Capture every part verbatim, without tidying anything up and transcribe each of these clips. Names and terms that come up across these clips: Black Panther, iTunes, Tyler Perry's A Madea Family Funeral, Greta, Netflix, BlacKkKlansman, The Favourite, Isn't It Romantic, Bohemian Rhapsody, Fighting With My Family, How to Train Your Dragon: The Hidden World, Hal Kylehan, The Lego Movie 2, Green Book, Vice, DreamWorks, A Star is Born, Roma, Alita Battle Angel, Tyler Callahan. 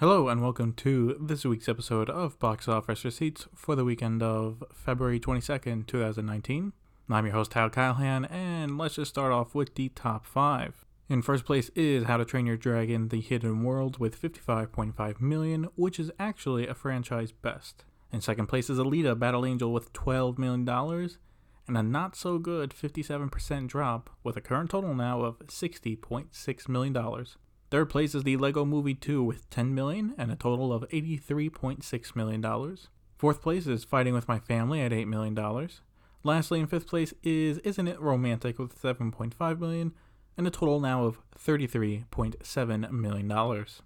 Hello and welcome to this week's episode of Box Office Receipts for the weekend of February twenty-second, twenty nineteen. I'm your host, Hal Kylehan, and let's just start off with the top five. In first place is How to Train Your Dragon: The Hidden World with fifty-five point five million dollars, which is actually a franchise best. In second place is Alita Battle Angel with twelve million dollars, and a not-so-good fifty-seven percent drop with a current total now of sixty point six million dollars. Third place is The Lego Movie two with ten million dollars and a total of eighty-three point six million dollars. Fourth place is Fighting With My Family at eight million dollars. Lastly, in fifth place is Isn't It Romantic with seven point five million dollars and a total now of thirty-three point seven million dollars.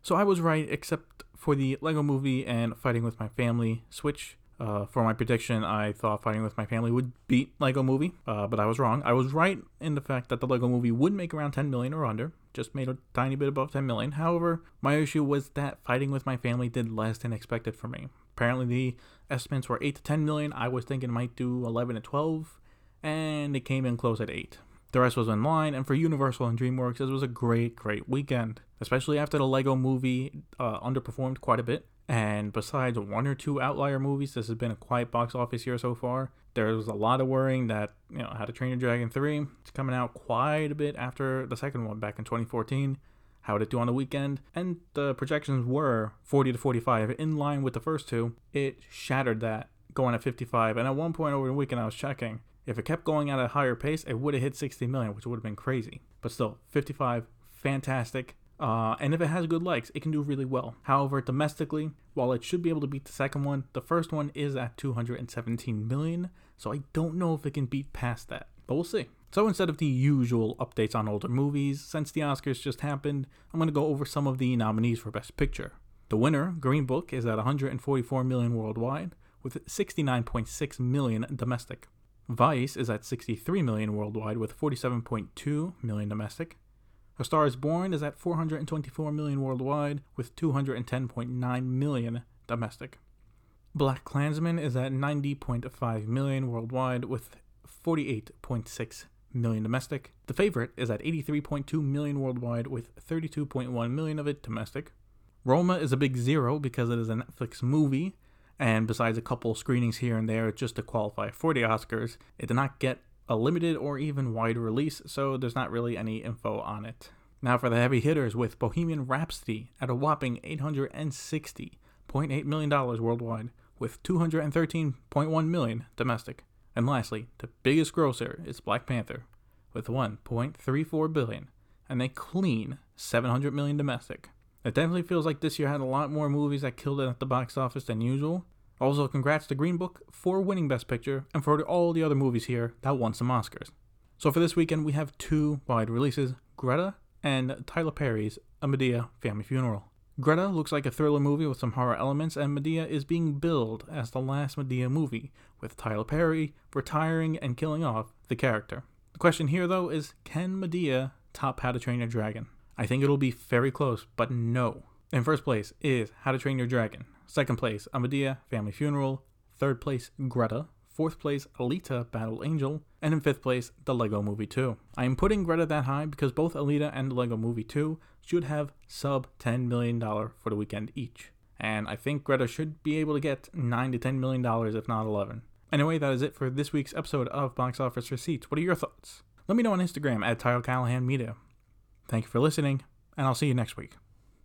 So I was right except for the Lego Movie and Fighting With My Family switch. Uh, for my prediction, I thought Fighting With My Family would beat Lego Movie, uh, but I was wrong. I was right in the fact that the Lego Movie would make around ten million dollars or under, just made a tiny bit above ten million dollars. However, my issue was that Fighting With My Family did less than expected for me. Apparently the estimates were eight to ten million dollars. I was thinking it might do eleven to twelve, and it came in close at eight. The rest was in line, and for Universal and DreamWorks, it was a great, great weekend, especially after the Lego Movie uh, underperformed quite a bit. And besides one or two outlier movies, this has been a quiet box office year so far. There's a lot of worrying that, you know, How to Train Your Dragon three, it's coming out quite a bit after the second one back in twenty fourteen. How did it do on the weekend? And the projections were forty to forty-five, in line with the first two. It shattered that, going at fifty-five. And at one point over the weekend, I was checking. If it kept going at a higher pace, it would have hit sixty million, which would have been crazy. But still, fifty-five, fantastic. Uh, and if it has good likes, it can do really well. However, domestically, while it should be able to beat the second one, the first one is at two hundred seventeen million dollars, so I don't know if it can beat past that, but we'll see. So instead of the usual updates on older movies, since the Oscars just happened, I'm going to go over some of the nominees for Best Picture. The winner, Green Book, is at one hundred forty-four million dollars worldwide, with sixty-nine point six million dollars domestic. Vice is at sixty-three million dollars worldwide, with forty-seven point two million dollars domestic. A Star is Born is at four hundred twenty-four million dollars worldwide, with two hundred ten point nine million dollars domestic. BlacKkKlansman is at ninety point five million dollars worldwide, with forty-eight point six million dollars domestic. The Favourite is at eighty-three point two million dollars worldwide, with thirty-two point one million dollars of it domestic. Roma is a big zero because it is a Netflix movie, and besides a couple screenings here and there just to qualify for the Oscars, it did not get a limited or even wide release, so there's not really any info on it. Now for the heavy hitters, with Bohemian Rhapsody at a whopping eight hundred sixty point eight million dollars worldwide, with two hundred thirteen point one million dollars domestic. And lastly, the biggest grosser is Black Panther, with one point three four billion dollars, and a clean seven hundred million dollars domestic. It definitely feels like this year had a lot more movies that killed it at the box office than usual. Also, congrats to Green Book for winning Best Picture and for all the other movies here that won some Oscars. So for this weekend, we have two wide releases, Greta and Tyler Perry's A Madea Family Funeral. Greta looks like a thriller movie with some horror elements, and Madea is being billed as the last Madea movie, with Tyler Perry retiring and killing off the character. The question here, though, is can Madea top How to Train Your Dragon? I think it'll be very close, but no. In first place is How to Train Your Dragon. Second place, A Madea Family Funeral. Third place, Greta. Fourth place, Alita Battle Angel. And in fifth place, The Lego Movie two. I am putting Greta that high because both Alita and The Lego Movie two should have sub ten million dollars for the weekend each. And I think Greta should be able to get nine to ten million dollars, if not eleven. Anyway, that is it for this week's episode of Box Office Receipts. What are your thoughts? Let me know on Instagram at Tyler Callahan Media. Thank you for listening, and I'll see you next week.